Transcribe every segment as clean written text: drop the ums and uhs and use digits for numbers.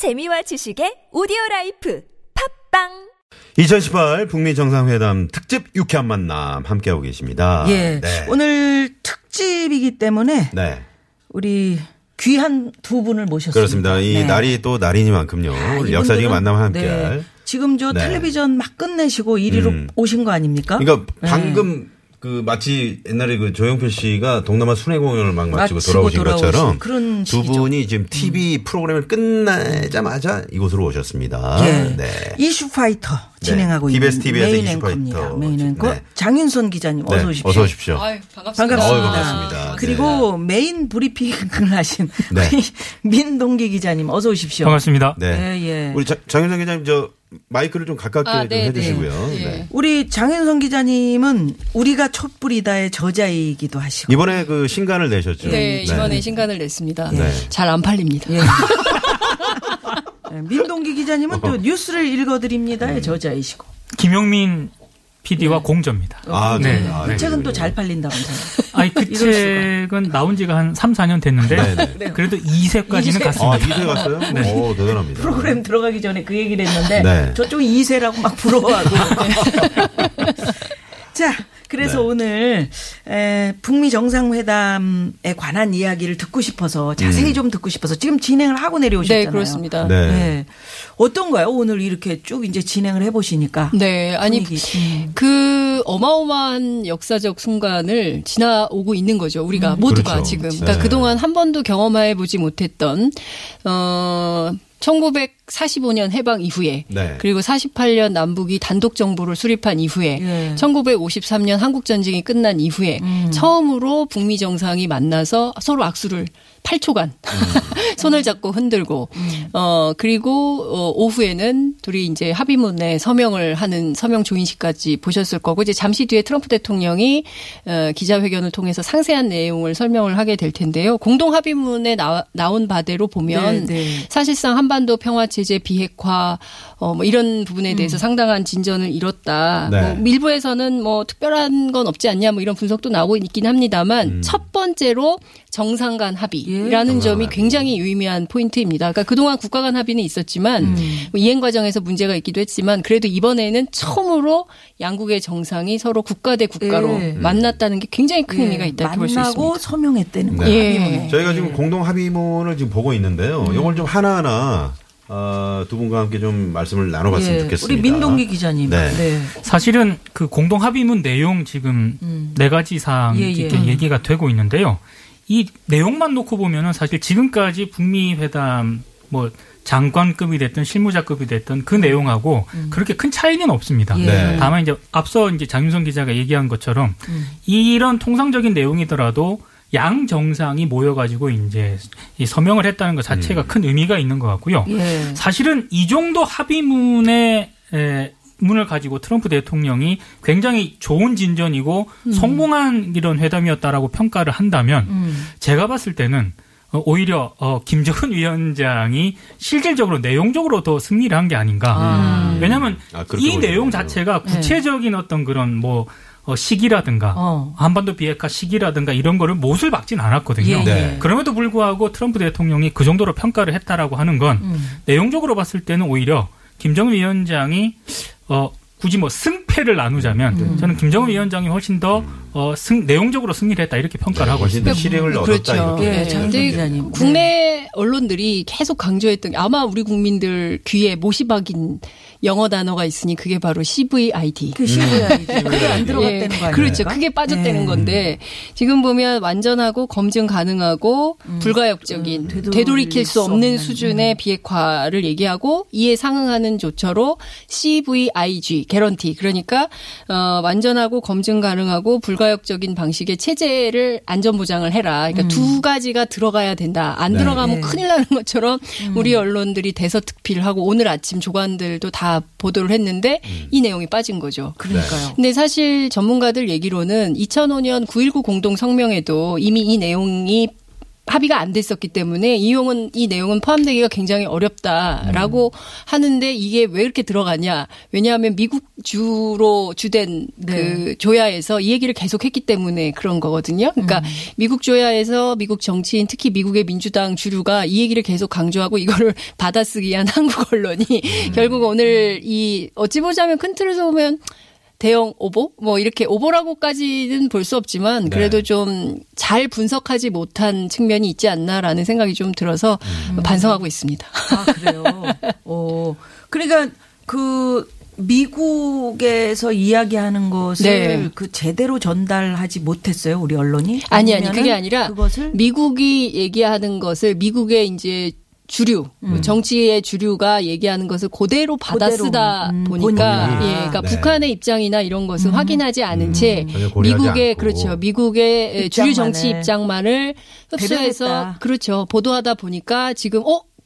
재미와 지식의 오디오라이프 팝빵 2018 북미 정상회담 특집 유쾌한 만남 함께하고 계십니다. 예, 네. 오늘 특집이기 때문에 네. 우리 귀한 두 분을 모셨습니다. 그렇습니다. 이 네. 날이 또 날이니만큼요. 아, 역사적인 만남을 함께할. 네. 지금 저 네. 텔레비전 막 끝내시고 이리로 오신 거 아닙니까? 그러니까 방금 그 마치 옛날에 그 조영필 씨가 동남아 순회 공연을 막 마치고 돌아오신 것처럼 그런 두 분이 지금 TV 프로그램을 끝내자마자 이곳으로 오셨습니다. 예. 네. 이슈파이터 진행하고 네. 있는 DBS TV에서 이슈파이터 메인 앵커 네. 장윤선 기자님 어서 오십시오. 어서 오십시오. 아유, 반갑습니다. 반갑습니다. 그리고 네. 메인 브리핑을 하신 네. 민동기 기자님 어서 오십시오. 반갑습니다. 네. 예, 예. 우리 장윤선 기자님 저 마이크를 좀 가깝게 좀 해주시고요. 네. 네. 우리 장윤선 기자님은 우리가 촛불이다의 저자이기도 하시고 이번에 그 신간을 내셨죠. 네, 이번에 네. 신간을 냈습니다. 네. 잘 안 팔립니다. 네. 네. 민동기 기자님은 또 뉴스를 읽어드립니다의 저자이시고 김용민 PD와 네. 공저입니다. 아, 네. 네. 아, 그 책은 또 잘 팔린다고 생각해요. 아니, 그 책은 나온 지가 한 3, 4년 됐는데 네. 그래도 2세까지는 2세. 갔습니다. 아, 2세 갔어요? 네. 오, 대단합니다. 프로그램 들어가기 전에 그 얘기를 했는데 네. 저쪽이 2세라고 막 부러워하고. 자, 그래서 네. 오늘 북미 정상회담에 관한 이야기를 듣고 싶어서 자세히 좀 듣고 싶어서 지금 진행을 하고 내려오셨잖아요. 네, 그렇습니다. 네. 네. 어떤가요? 오늘 이렇게 쭉 이제 진행을 해보시니까. 네, 아니 그 어마어마한 역사적 순간을 지나오고 있는 거죠. 우리가 모두가 그렇죠. 지금. 그러니까 네. 그동안 한 번도 경험해보지 못했던 1945년 해방 이후에 네. 그리고 48년 남북이 단독 정부를 수립한 이후에 1953년 한국 전쟁이 끝난 이후에 처음으로 북미 정상이 만나서 서로 악수를 8초간 손을 잡고 흔들고 그리고 오후에는 둘이 이제 합의문에 서명을 하는 서명 조인식까지 보셨을 거고 이제 잠시 뒤에 트럼프 대통령이 기자회견을 통해서 상세한 내용을 설명을 하게 될 텐데요. 공동 합의문에 나온 바대로 보면 네, 네. 사실상 한반도 평화 체제 비핵화 뭐 이런 부분에 대해서 상당한 진전을 이뤘다. 네. 뭐 일부에서는 뭐 특별한 건 없지 않냐 뭐 이런 분석도 나오고 있긴 합니다만 첫 번째로 정상 간 합의라는 점이 굉장히 유의미한 포인트입니다. 그러니까 그동안 국가 간 합의는 있었지만 이행 과정에서 문제가 있기도 했지만 그래도 이번에는 처음으로 양국의 정상이 서로 국가 대 국가로 만났다는 게 굉장히 큰 의미가 있다고 볼 수 있습니다. 만나고 서명했다는 거예요. 네. 예. 저희가 지금 공동 합의문을 지금 보고 있는데요. 이걸 좀 하나하나 두 분과 함께 좀 말씀을 나눠봤으면 좋겠습니다. 우리 민동기 기자님. 네. 네. 사실은 그 공동 합의문 내용 지금 네 가지 사항 얘기가 되고 있는데요. 이 내용만 놓고 보면은 사실 지금까지 북미 회담 뭐 장관급이 됐든 실무자급이 됐든 그 내용하고 그렇게 큰 차이는 없습니다. 네. 다만 이제 앞서 이제 장윤선 기자가 얘기한 것처럼 이런 통상적인 내용이더라도 양 정상이 모여가지고 이제 이 서명을 했다는 것 자체가 큰 의미가 있는 것 같고요. 예. 사실은 이 정도 합의문의 문을 가지고 트럼프 대통령이 굉장히 좋은 진전이고 성공한 이런 회담이었다라고 평가를 한다면 제가 봤을 때는 오히려 김정은 위원장이 실질적으로 내용적으로 더 승리를 한 게 아닌가. 왜냐하면 이 내용 자체가 구체적인 어떤 그런 뭐 시기라든가 한반도 비핵화 시기라든가 이런 거를 못을 박진 않았거든요. 예. 네. 그럼에도 불구하고 트럼프 대통령이 그 정도로 평가를 했다라고 하는 건 내용적으로 봤을 때는 오히려 김정은 위원장이 굳이 뭐 승패를 나누자면 저는 김정은 위원장이 훨씬 더 내용적으로 승리를 했다 이렇게 평가를 하고 있습니다. 실행을 얻었다 이렇게. 네. 그런데 국내 언론들이 계속 강조했던 게 아마 우리 국민들 귀에 못이 박인 영어 단어가 있으니 그게 바로 CVID. 그 CVID. 그게 안 들어갔다는 거 아니에요? 그렇죠. 그게 빠졌다는 건데 지금 보면 완전하고 검증 가능하고 불가역적인 되돌이킬 수 없는 수준의 비핵화를 얘기하고 이에 상응하는 조처로 CVIG 개런티 그러니까 완전하고 검증 가능하고 불가역적인 방식의 체제를 안전보장을 해라. 그러니까 두 가지가 들어가야 된다. 안 들어가면 큰일 나는 것처럼 우리 언론들이 대서특필을 하고 오늘 아침 조간들도 다 보도를 했는데 이 내용이 빠진 거죠. 그러니까요. 근데 사실 전문가들 얘기로는 2005년 9.19 공동성명에도 이미 이 내용이 합의가 안 됐었기 때문에 이 내용은 포함되기가 굉장히 어렵다라고 하는데 이게 왜 이렇게 들어가냐. 왜냐하면 미국 주로 주된 그 조야에서 이 얘기를 계속 했기 때문에 그런 거거든요. 그러니까 미국 조야에서 미국 정치인 특히 미국의 민주당 주류가 이 얘기를 계속 강조하고 이거를 받아쓰기한 한국 언론이 결국 오늘 이 어찌 보자면 큰 틀에서 보면 대형 오보? 뭐 이렇게 오보라고까지는 볼 수 없지만 그래도 좀 잘 분석하지 못한 측면이 있지 않나라는 생각이 좀 들어서 반성하고 있습니다. 아, 그래요? 그러니까 그 미국에서 이야기하는 것을 그 제대로 전달하지 못했어요, 우리 언론이? 아니, 그게 아니라 그것을? 미국이 얘기하는 것을 미국의 이제 주류, 정치의 주류가 얘기하는 것을 그대로 받아쓰다 보니까, 그러니까 북한의 입장이나 이런 것은 확인하지 않은 채 미국의 미국의 주류 정치 입장만을 흡수해서 배려했다. 그렇죠 보도하다 보니까 지금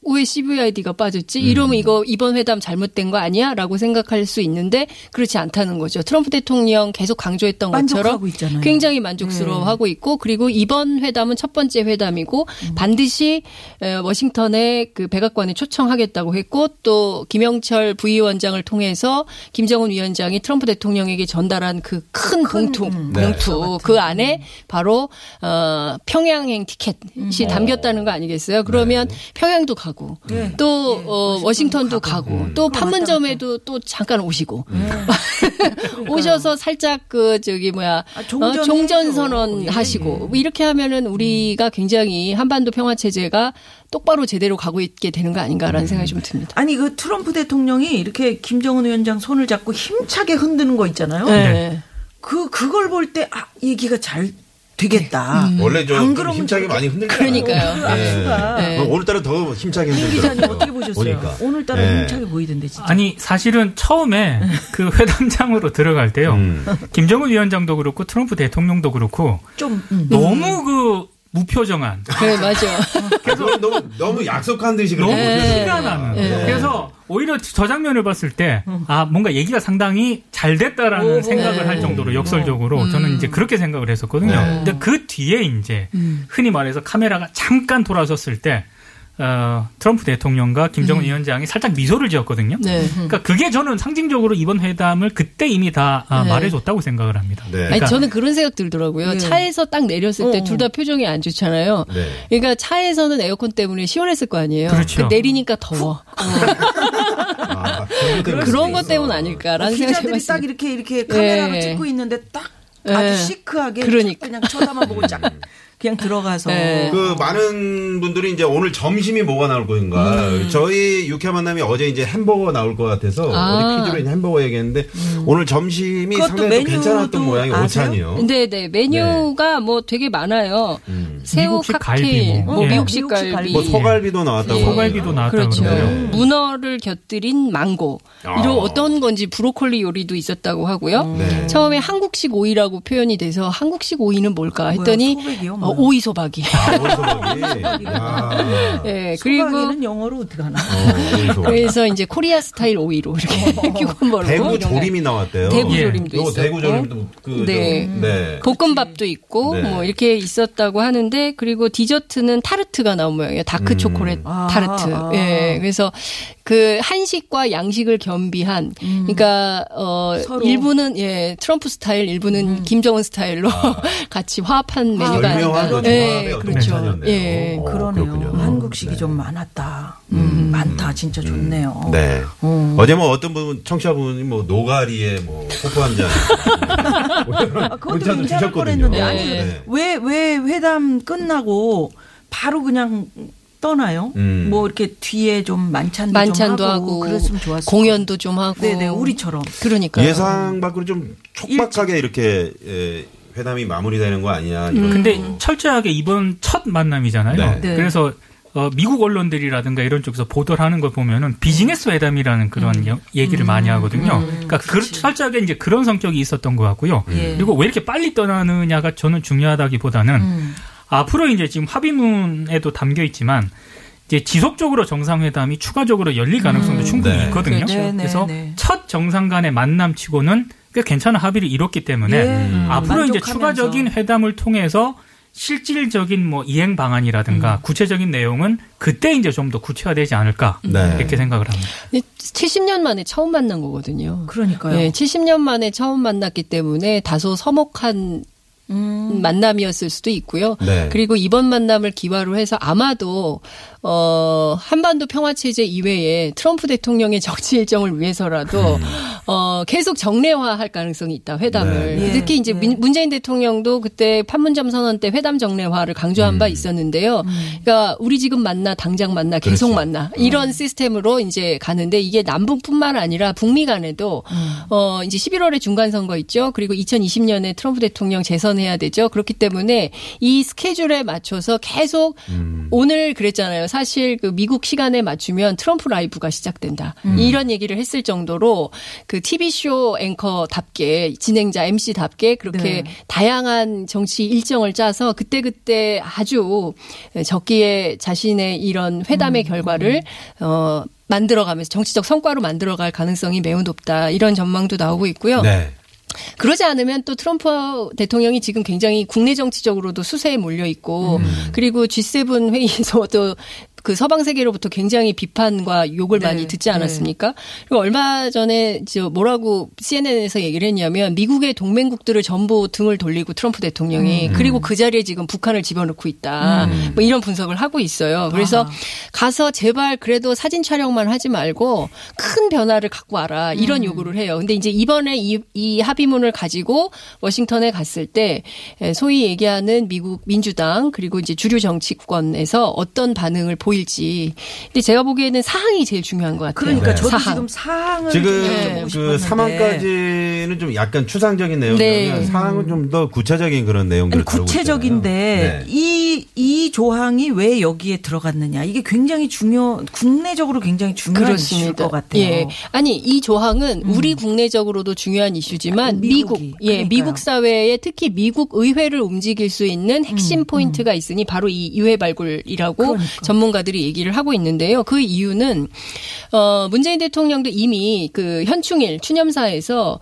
왜 CVID가 빠졌지? 이러면 이거 이번 회담 잘못된 거 아니야? 라고 생각할 수 있는데 그렇지 않다는 거죠. 트럼프 대통령 계속 강조했던 것처럼 굉장히 만족스러워하고 있고 그리고 이번 회담은 첫 번째 회담이고 반드시 워싱턴에 그 백악관에 초청하겠다고 했고 또 김영철 부위원장을 통해서 김정은 위원장이 트럼프 대통령에게 전달한 그 큰 봉투 그 안에 바로 평양행 티켓이 담겼다는 거 아니겠어요? 그러면 평양도 가고 또 워싱턴도 가고 또 판문점에도 또 잠깐 오시고 오셔서 살짝 그 종전 선언 하시고 이렇게 하면은 우리가 굉장히 한반도 평화 체제가 똑바로 제대로 가고 있게 되는 거 아닌가라는 생각이 좀 듭니다. 아니 그 트럼프 대통령이 이렇게 김정은 위원장 손을 잡고 힘차게 흔드는 거 있잖아요. 그걸 볼 때 얘기가 잘 되겠다. 원래 좀 힘차게 많이 흔들잖아요. 그러니까요. 오늘따라 더 힘차게 흔들더라고요. 기자님 어떻게 보셨어요? 오늘따라 힘차게 보이던데 진짜. 아니 사실은 처음에 그 회담장으로 들어갈 때요. 김정은 위원장도 그렇고 트럼프 대통령도 그렇고 좀 너무 그 무표정한. 그래 맞아. 그래서 너무 약속한 듯이 너무 티가 나는. 그래서 오히려 저 장면을 봤을 때 뭔가 얘기가 상당히 잘 됐다라는 생각을 할 정도로 역설적으로 저는 이제 그렇게 생각을 했었거든요. 근데 그 뒤에 이제 흔히 말해서 카메라가 잠깐 돌아섰을 때 트럼프 대통령과 김정은 위원장이 살짝 미소를 지었거든요. 그러니까 그게 저는 상징적으로 이번 회담을 그때 이미 다 말해줬다고 생각을 합니다. 그러니까 아니, 저는 그런 생각 들더라고요. 차에서 딱 내렸을 때 둘 다 표정이 안 좋잖아요. 그러니까 차에서는 에어컨 때문에 시원했을 거 아니에요. 그렇죠. 내리니까 더워. 그런 것 때문 아닐까라는 생각이 들었어요. 기자들이 딱 이렇게 카메라로 찍고 있는데 딱 아주 시크하게 그냥 쳐다만 보고 쫙. 그냥 들어가서. 그 많은 분들이 이제 오늘 점심이 뭐가 나올 거인가. 저희 유쾌한 만남이 어제 이제 햄버거 나올 것 같아서 어제 퀴즈로 이제 햄버거 얘기했는데 오늘 점심이 상당히 괜찮았던 모양이 오찬이요. 네네. 메뉴가 뭐 되게 많아요. 새우 칵테일, 미국식 갈비. 뭐 소갈비도 나왔다고. 소갈비도 나왔다고. 그렇죠. 문어를 곁들인 망고. 이런 어떤 건지 브로콜리 요리도 있었다고 하고요. 처음에 한국식 오이라고 표현이 돼서 한국식 오이는 뭘까 했더니 오이 소박이. 네, 그리고 소박이는 영어로 어떻게 하나? 그래서 이제 코리아 스타일 오이로 이렇게 끼고 대구 조림이 나왔대요. 대구 조림도 있었고. 대구 조림도 볶음밥도 있고 뭐 이렇게 있었다고 하는데 그리고 디저트는 타르트가 나온 모양이에요. 다크 초콜릿 타르트. 그래서 그 한식과 양식을 겸비한. 그러니까 일부는 트럼프 스타일, 일부는 김정은 스타일로 같이 화합한 메뉴가 아닌가. 그렇죠. 그러네요. 한국식이 좀 많았다. 많다. 진짜 좋네요. 어제 뭐 어떤 분 청취자분이 뭐 노가리에 뭐 호프 한 잔. 그것도 괜찮을 뻔했는데 아니 왜 회담 끝나고 바로 그냥 떠나요? 뭐 이렇게 뒤에 좀 만찬도 하고 그랬으면 좋았어요. 공연도 좀 하고. 네네 우리처럼. 그러니까 예상 밖으로 좀 촉박하게 이렇게. 회담이 마무리되는 거 아니야. 근데 철저하게 이번 첫 만남이잖아요. 그래서 미국 언론들이라든가 이런 쪽에서 보도를 하는 걸 보면은 비즈니스 회담이라는 그런 얘기를 많이 하거든요. 그러니까 철저하게 이제 그런 성격이 있었던 것 같고요. 그리고 왜 이렇게 빨리 떠나느냐가 저는 중요하다기보다는 앞으로 이제 지금 합의문에도 담겨 있지만 이제 지속적으로 정상회담이 추가적으로 열릴 가능성도 충분히 있거든요. 그래서 첫 정상 간의 만남치고는 꽤 괜찮은 합의를 이뤘기 때문에 앞으로 이제 추가적인 회담을 통해서 실질적인 뭐 이행 방안이라든가 구체적인 내용은 그때 이제 좀 더 구체화되지 않을까 네. 이렇게 생각을 합니다. 70년 만에 처음 만난 거거든요. 그러니까요. 네, 70년 만에 처음 만났기 때문에 다소 서먹한 만남이었을 수도 있고요. 네. 그리고 이번 만남을 기화로 해서 아마도 한반도 평화체제 이외에 트럼프 대통령의 정치 일정을 위해서라도 계속 정례화할 가능성이 있다. 회담을. 네. 특히 이제 네. 문재인 대통령도 그때 판문점 선언 때 회담 정례화를 강조한 바 있었는데요. 그러니까 우리 지금 만나, 당장 만나, 계속 그렇죠. 만나 이런 시스템으로 이제 가는데 이게 남북뿐만 아니라 북미 간에도 이제 11월에 중간 선거 있죠. 그리고 2020년에 트럼프 대통령 재선해야 되죠. 그렇기 때문에 이 스케줄에 맞춰서 계속 오늘 그랬잖아요. 사실 그 미국 시간에 맞추면 트럼프 라이브가 시작된다. 이런 얘기를 했을 정도로 그 TV쇼 앵커답게 진행자 MC답게 그렇게 네. 다양한 정치 일정을 짜서 그때그때 아주 적기에 자신의 이런 회담의 결과를 만들어가면서 정치적 성과로 만들어갈 가능성이 매우 높다. 이런 전망도 나오고 있고요. 네. 그러지 않으면 또 트럼프 대통령이 지금 굉장히 국내 정치적으로도 수세에 몰려 있고 그리고 G7 회의에서도 그 서방 세계로부터 굉장히 비판과 욕을 네, 많이 듣지 않았습니까? 네. 그리고 얼마 전에 저 뭐라고 CNN에서 얘기를 했냐면 미국의 동맹국들을 전부 등을 돌리고 트럼프 대통령이 그리고 그 자리에 지금 북한을 집어넣고 있다. 뭐 이런 분석을 하고 있어요. 그래서 아하. 가서 제발 그래도 사진 촬영만 하지 말고 큰 변화를 갖고 와라. 이런 요구를 해요. 근데 이제 이번에 이 합의문을 가지고 워싱턴에 갔을 때 소위 얘기하는 미국 민주당 그리고 이제 주류 정치권에서 어떤 반응을 보이는지 근데 제가 보기에는 사항이 제일 중요한 것 같아요. 그러니까 네. 저도 지금 사항을 그 3항까지는 좀 약간 추상적인 내용이라면 네. 사항은 좀 더 구체적인 그런 내용들을 다루고 구체적인데 네. 이 조항이 왜 여기에 들어갔느냐 이게 굉장히 국내적으로 굉장히 중요한 그렇습니다. 이슈일 것 같아요. 예. 아니 이 조항은 우리 국내적으로도 중요한 이슈지만 미국 사회에 특히 미국 의회를 움직일 수 있는 핵심 포인트가 있으니 바로 이 의회 발굴이라고 그러니까. 전문가들이 얘기를 하고 있는데요. 그 이유는 문재인 대통령도 이미 그 현충일 추념사에서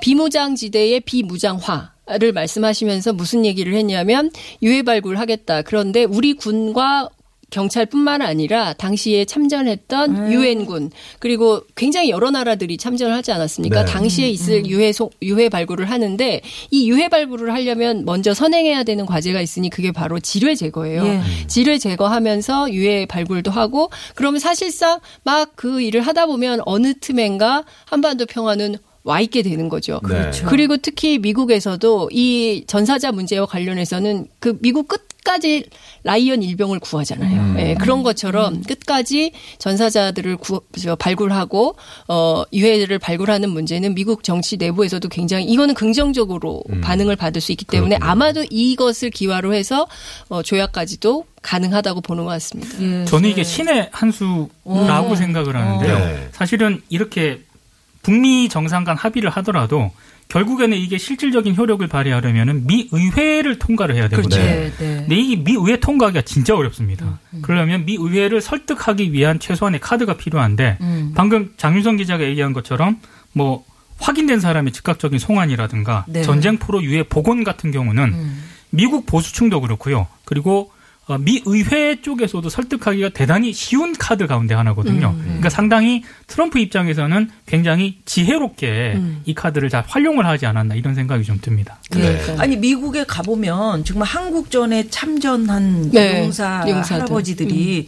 비무장지대의 비무장화. 를 말씀하시면서 무슨 얘기를 했냐면 유해 발굴하겠다. 그런데 우리 군과 경찰뿐만 아니라 당시에 참전했던 유엔군 그리고 굉장히 여러 나라들이 참전을 하지 않았습니까? 네. 당시에 있을 유해 발굴을 하는데 이 유해 발굴을 하려면 먼저 선행해야 되는 과제가 있으니 그게 바로 지뢰 제거예요. 예. 지뢰 제거하면서 유해 발굴도 하고 그러면 사실상 막 그 일을 하다 보면 어느 틈엔가 한반도 평화는 와 있게 되는 거죠. 네. 그렇죠. 그리고 특히 미국에서도 이 전사자 문제와 관련해서는 그 미국 끝까지 라이언 일병을 구하잖아요. 네, 그런 것처럼 끝까지 전사자들을 발굴하고 유해를 발굴하는 문제는 미국 정치 내부에서도 굉장히 이거는 긍정적으로 반응을 받을 수 있기 때문에 그렇군요. 아마도 이것을 기화로 해서 조약까지도 가능하다고 보는 것 같습니다. 예. 저는 이게 신의 한 수라고 생각을 하는데요. 네. 사실은 이렇게 북미 정상 간 합의를 하더라도 결국에는 이게 실질적인 효력을 발휘하려면 미 의회를 통과를 해야 되거든요. 네, 네. 근데 이 미 의회 통과하기가 진짜 어렵습니다. 그러려면 미 의회를 설득하기 위한 최소한의 카드가 필요한데 방금 장윤선 기자가 얘기한 것처럼 뭐 확인된 사람의 즉각적인 송환이라든가 네. 전쟁포로 유해 복원 같은 경우는 미국 보수층도 그렇고요. 그리고 미 의회 쪽에서도 설득하기가 대단히 쉬운 카드 가운데 하나거든요. 그러니까 상당히 트럼프 입장에서는 굉장히 지혜롭게 이 카드를 잘 활용을 하지 않았나 이런 생각이 좀 듭니다. 네. 네. 아니 미국에 가보면 정말 한국전에 참전한 네. 용사 할아버지들이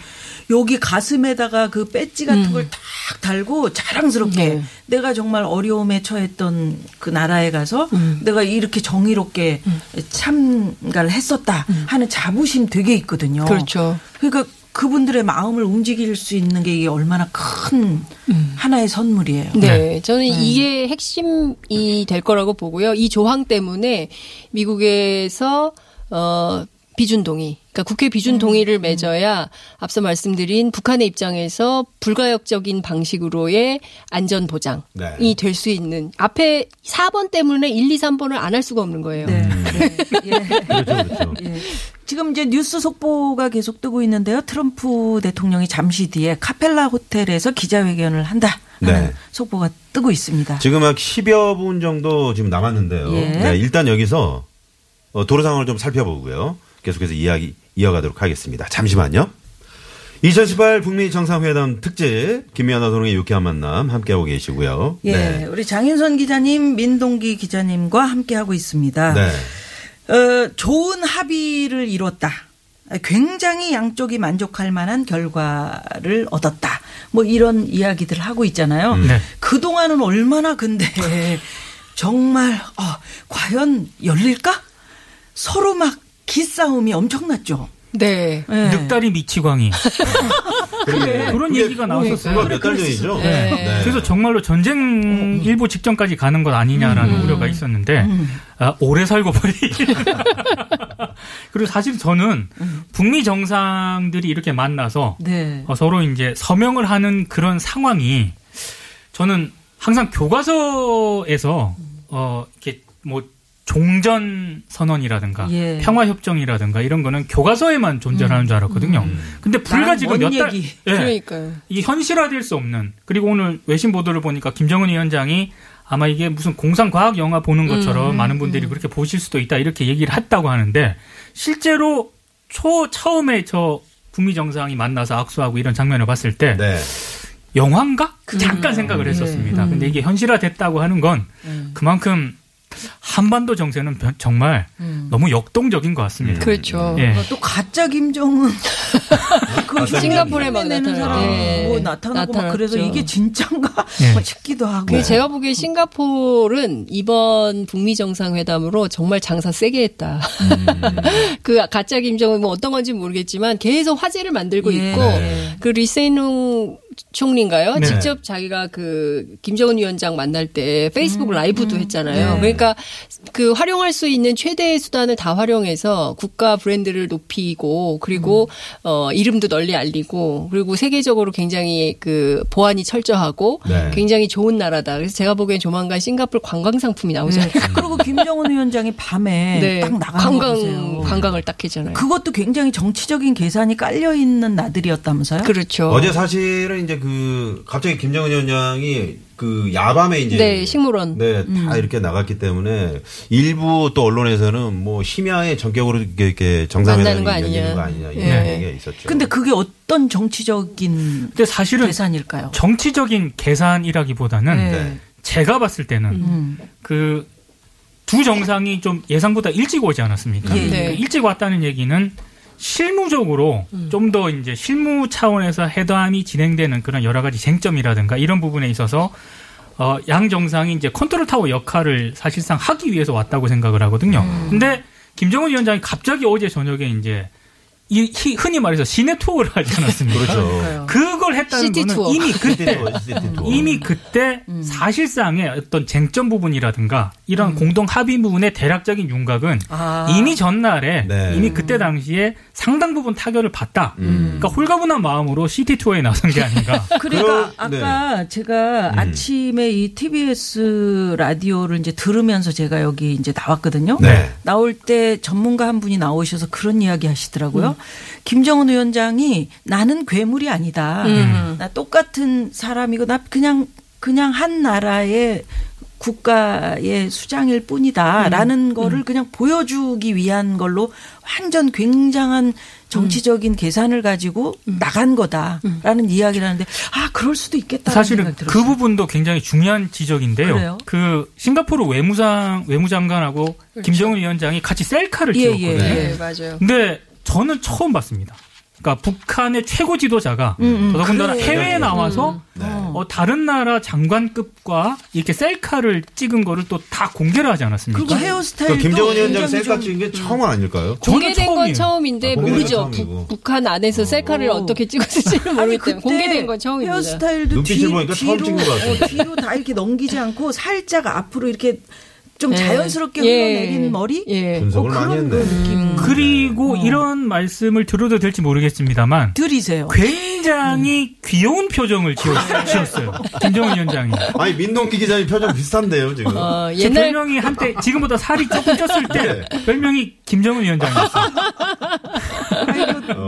여기 가슴에다가 그 배지 같은 걸 딱 달고 자랑스럽게 내가 정말 어려움에 처했던 그 나라에 가서 내가 이렇게 정의롭게 참가를 했었다 하는 자부심 되게 있거든요. 그렇죠. 그러니까 그분들의 마음을 움직일 수 있는 게 이게 얼마나 큰 하나의 선물이에요. 네. 저는 이게 핵심이 될 거라고 보고요. 이 조항 때문에 미국에서 비준 동의. 그러니까 국회 비준 동의를 맺어야 앞서 말씀드린 북한의 입장에서 불가역적인 방식으로의 안전 보장이 네. 될 수 있는 앞에 4번 때문에 1, 2, 3번을 안 할 수가 없는 거예요. 네. 네. 예. 그렇죠. 예. 지금 이제 뉴스 속보가 계속 뜨고 있는데요. 트럼프 대통령이 잠시 뒤에 카펠라 호텔에서 기자회견을 한다 하는 네. 속보가 뜨고 있습니다. 지금 막 10여 분 정도 지금 남았는데요. 예. 네, 일단 여기서 도로 상황을 좀 살펴보고요. 계속해서 이어가도록 하겠습니다. 잠시만요. 2018 북미 정상회담 특집 김미아나 소롱의 유쾌한 만남 함께하고 계시고요. 예, 네. 우리 장윤선 기자님, 민동기 기자님과 함께하고 있습니다. 네. 좋은 합의를 이뤘다. 굉장히 양쪽이 만족할 만한 결과를 얻었다. 뭐 이런 이야기들을 하고 있잖아요. 네. 그동안은 얼마나 근데 정말 과연 열릴까? 서로 막 기싸움이 엄청났죠. 네. 네. 늑다리 미치광이. 그런 얘기가 나왔었어요. 그거 몇 달 전이죠. 네. 네. 그래서 정말로 전쟁 일보 직전까지 가는 것 아니냐라는 우려가 있었는데 오래 살고 버린. 그리고 사실 저는 북미 정상들이 이렇게 만나서 네. 서로 이제 서명을 하는 그런 상황이 저는 항상 교과서에서 이렇게 뭐 종전 선언이라든가 예. 평화 협정이라든가 이런 거는 교과서에만 존재하는 줄 알았거든요. 근데 불과 지금 몇 달 예. 이게 현실화될 수 없는. 그리고 오늘 외신 보도를 보니까 김정은 위원장이 아마 이게 무슨 공상과학 영화 보는 것처럼 많은 분들이 그렇게 보실 수도 있다 이렇게 얘기를 했다고 하는데 실제로 처음에 저 북미 정상이 만나서 악수하고 이런 장면을 봤을 때 네. 영화인가? 잠깐 생각을 했었습니다. 근데 이게 현실화됐다고 하는 건 그만큼 한반도 정세는 정말 너무 역동적인 것 같습니다. 그렇죠. 예. 또 가짜 김정은 그 싱가포르에 막 내는 사람 뭐 나타나고 막 그래서 이게 진짠가 예. 싶기도 하고. 그 제가 보기에 싱가포르는 이번 북미 정상회담으로 정말 장사 세게 했다. 그 가짜 김정은 뭐 어떤 건지 모르겠지만 계속 화제를 만들고 예. 있고 네. 그 리세이농 총리인가요? 네. 직접 자기가 그 김정은 위원장 만날 때 페이스북 라이브도 했잖아요. 네. 그러니까 그 활용할 수 있는 최대의 수단을 다 활용해서 국가 브랜드를 높이고 그리고 이름도 널리 알리고 그리고 세계적으로 굉장히 그 보안이 철저하고 네. 굉장히 좋은 나라다. 그래서 제가 보기엔 조만간 싱가포르 관광 상품이 나오지 않을까. 그리고 김정은 위원장이 밤에 네. 딱 나가는 관광, 거 보세요. 관광을 딱 했잖아요. 그것도 굉장히 정치적인 계산이 깔려 있는 나들이었다면서요? 그렇죠. 어제 사실은 이제 그 갑자기 김정은 위원장이 그 야밤에 이제 네, 식물원 네, 다 이렇게 나갔기 때문에 일부 또 언론에서는 뭐 심야에 전격으로 이렇게 정상회담이 열리는 거 아니냐 이런 네. 얘기가 있었죠. 근데 그게 어떤 정치적인 근데 사실은 계산일까요? 정치적인 계산이라기보다는 네. 제가 봤을 때는 그 두 정상이 좀 예상보다 일찍 오지 않았습니까? 예. 네. 일찍 왔다는 얘기는 실무적으로 좀 더 이제 실무 차원에서 회담이 진행되는 그런 여러 가지 쟁점이라든가 이런 부분에 있어서 양 정상이 이제 컨트롤 타워 역할을 사실상 하기 위해서 왔다고 생각을 하거든요. 근데 김정은 위원장이 갑자기 어제 저녁에 이제 흔히 말해서 시내 투어를 하지 않았습니까? 그렇죠. 그걸 했다는 거는 투어. 이미 그때 사실상의 어떤 쟁점 부분이라든가 이런 공동 합의 부분의 대략적인 윤곽은 이미 전날에 네. 이미 그때 당시에 상당 부분 타결을 봤다. 그러니까 홀가분한 마음으로 시티 투어에 나선 게 아닌가. 그러니까 아까 네. 제가 아침에 이 TBS 라디오를 이제 들으면서 제가 여기 이제 나왔거든요. 네. 나올 때 전문가 한 분이 나오셔서 그런 이야기 하시더라고요. 김정은 위원장이 나는 괴물이 아니다. 나 똑같은 사람이고 나 그냥 한 나라의 국가의 수장일 뿐이다라는 거를 그냥 보여주기 위한 걸로 완전 굉장한 정치적인 계산을 가지고 나간 거다라는 이야기를 하는데 그럴 수도 있겠다. 사실은 그 부분도 굉장히 중요한 지적인데요. 그래요? 그 싱가포르 외무장관하고 그렇죠. 김정은 위원장이 같이 셀카를 찍었거든요. 예, 맞아요. 근데 저는 처음 봤습니다. 그러니까 북한의 최고 지도자가 더군다나 그래. 해외에 나와서 다른 나라 장관급과 이렇게 셀카를 찍은 거를 또 다 공개를 하지 않았습니까? 그리고 헤어스타일도 그러니까 김정은 위원장 셀카 찍은 게 처음 아닐까요? 공개된 건 처음인데 모르죠. 북한 안에서 셀카를 어떻게 찍었을지는 모르기 때문에 공개된 건 처음입니다. 헤어스타일도 눈빛을 보니까 처음 찍은 것 같아요. 뒤로 다 이렇게 넘기지 않고 살짝 앞으로 이렇게 좀 자연스럽게 흘러내린 머리? 예. 분석을 많이 했네. 그리고 이런 말씀을 들어도 될지 모르겠습니다만 들이세요. 굉장히 귀여운 표정을 지었어요. 김정은 위원장이. 아니 민동기 기자님 표정 비슷한데요 지금. 옛날 별명이 한때 지금보다 살이 조금 쪘을 때 별명이 김정은 위원장이었어요.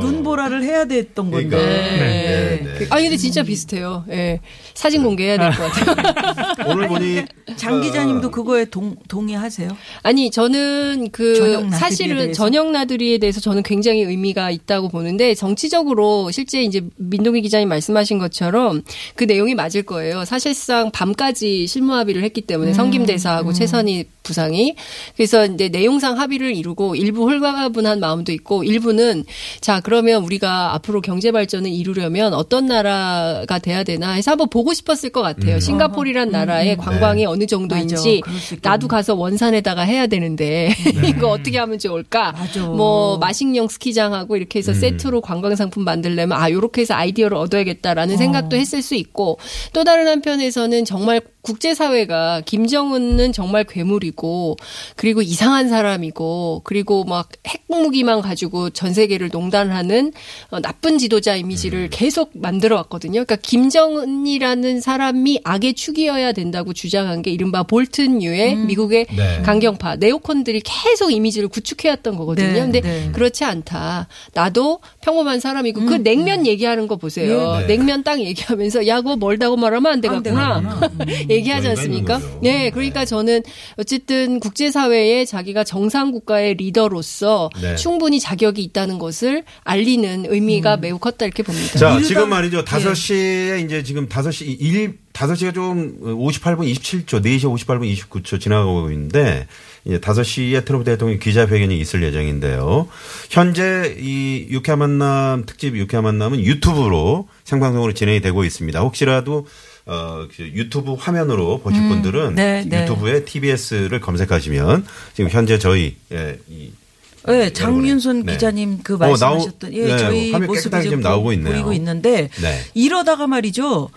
눈보라를 해야 됐던 건데. 그러니까. 네. 네. 네. 아 근데 진짜 비슷해요. 네. 사진 공개해야 될 것 같아요. 오늘 보니 장 기자님도 그거에 동의하세요? 아니 저는 그 사실은 저녁 나들이에 대해서 저는 굉장히 의미가 있다고 보는데 정치적으로 실제 이제 민동기 기자님 말씀하신 것처럼 그 내용이 맞을 거예요. 사실상 밤까지 실무 합의를 했기 때문에 성김대사하고 최선희 부상이 그래서 이제 내용상 합의를 이루고 일부 홀가분한 마음도 있고 일부는 자 그러면 우리가 앞으로 경제 발전을 이루려면 어떤 나라가 돼야 되나 해서 한번 보고 싶었을 것 같아요. 싱가포르란 나라의 관광이 네. 어느 정도인지 맞아, 나도 가서 원산에다가 해야 되는데 네. 이거 어떻게 하면 좋을까? 맞아. 뭐 마식령 스키장하고 이렇게 해서 세트로 관광 상품 만들려면 아 요렇게 해서 아이디어를 얻어야겠다라는 생각도 했을 수 있고 또 다른 한편에서는 정말 국제사회가 김정은은 정말 괴물이고 그리고 이상한 사람이고 그리고 막 핵무기만 가지고 전 세계를 농단하는 나쁜 지도자 이미지를 계속 만들어 왔거든요. 그러니까 김정은이라는 사람이 악의 축이어야 된다고 주장한 게 이른바 볼튼류의 미국의 네. 강경파 네오콘들이 계속 이미지를 구축해왔던 거거든요. 그런데 네, 네. 그렇지 않다. 나도 평범한 사람이고 그 냉면 얘기하는 거 보세요. 네, 네. 냉면 땅 얘기하면서 야 그거 멀다고 말하면 안 되겠구나. 얘기하지 않습니까? 네, 그러니까 네. 저는 어쨌든 국제사회에 자기가 정상국가의 리더로서 네. 충분히 자격이 있다는 것을 알리는 의미가 매우 컸다 이렇게 봅니다. 자, 지금 말이죠. 5시에 이제 지금 5시가 좀 58분 27초, 4시 58분 29초 지나가고 있는데 이제 5시에 트럼프 대통령 기자회견이 있을 예정인데요. 현재 이 유쾌한 만남 특집 유쾌한 만남은 유튜브로 생방송으로 진행이 되고 있습니다. 혹시라도 유튜브 화면으로 보실 분들은 네, 유튜브에 네. TBS를 검색하시면 지금 현재 저희 네, 장윤선 네. 기자님 그 말씀하셨던 예, 네, 저희 모습이 지금 나오고 있네요. 보이고 있는데 네. 이러다가 말이죠.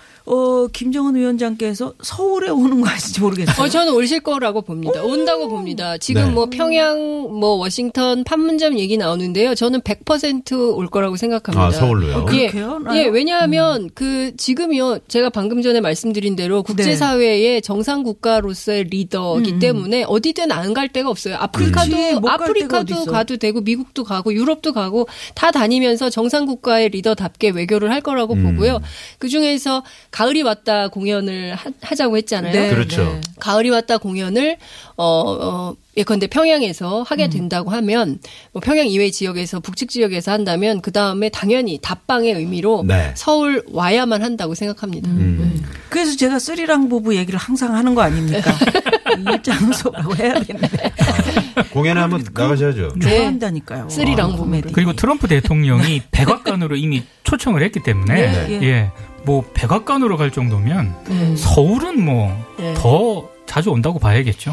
김정은 위원장께서 서울에 오는 거 아닌지 모르겠어요. 저는 오실 거라고 봅니다. 온다고 봅니다. 지금 네. 뭐 평양, 뭐 워싱턴, 판문점 얘기 나오는데요. 저는 100% 올 거라고 생각합니다. 아, 서울로요? 예, 예, 왜냐하면 그 지금요 제가 방금 전에 말씀드린 대로 국제사회의 네. 정상 국가로서의 리더이기 때문에 어디든 안 갈 데가 없어요. 아프리카도 가도 되고 미국도 가고 유럽도 가고 다 다니면서 정상 국가의 리더답게 외교를 할 거라고 보고요. 그 중에서 가을이 왔다 공연을 하자고 했잖아요. 네, 그렇죠. 네. 가을이 왔다 공연을 예컨대 평양에서 하게 된다고 하면 뭐 평양 이외 지역에서 북측 지역에서 한다면 그다음에 당연히 답방의 의미로 네. 서울 와야만 한다고 생각합니다. 그래서 제가 쓰리랑 부부 얘기를 항상 하는 거 아닙니까? 이 장소라고 해야겠네. 공연하면 나가셔야죠. 좋아한다니까요. 쓰리랑 부부. 그리고 트럼프 대통령이 백악관으로 이미 초청을 했기 때문에 네. 예. 예. 뭐 백악관으로 갈 정도면 서울은 뭐 더 자주 온다고 봐야겠죠.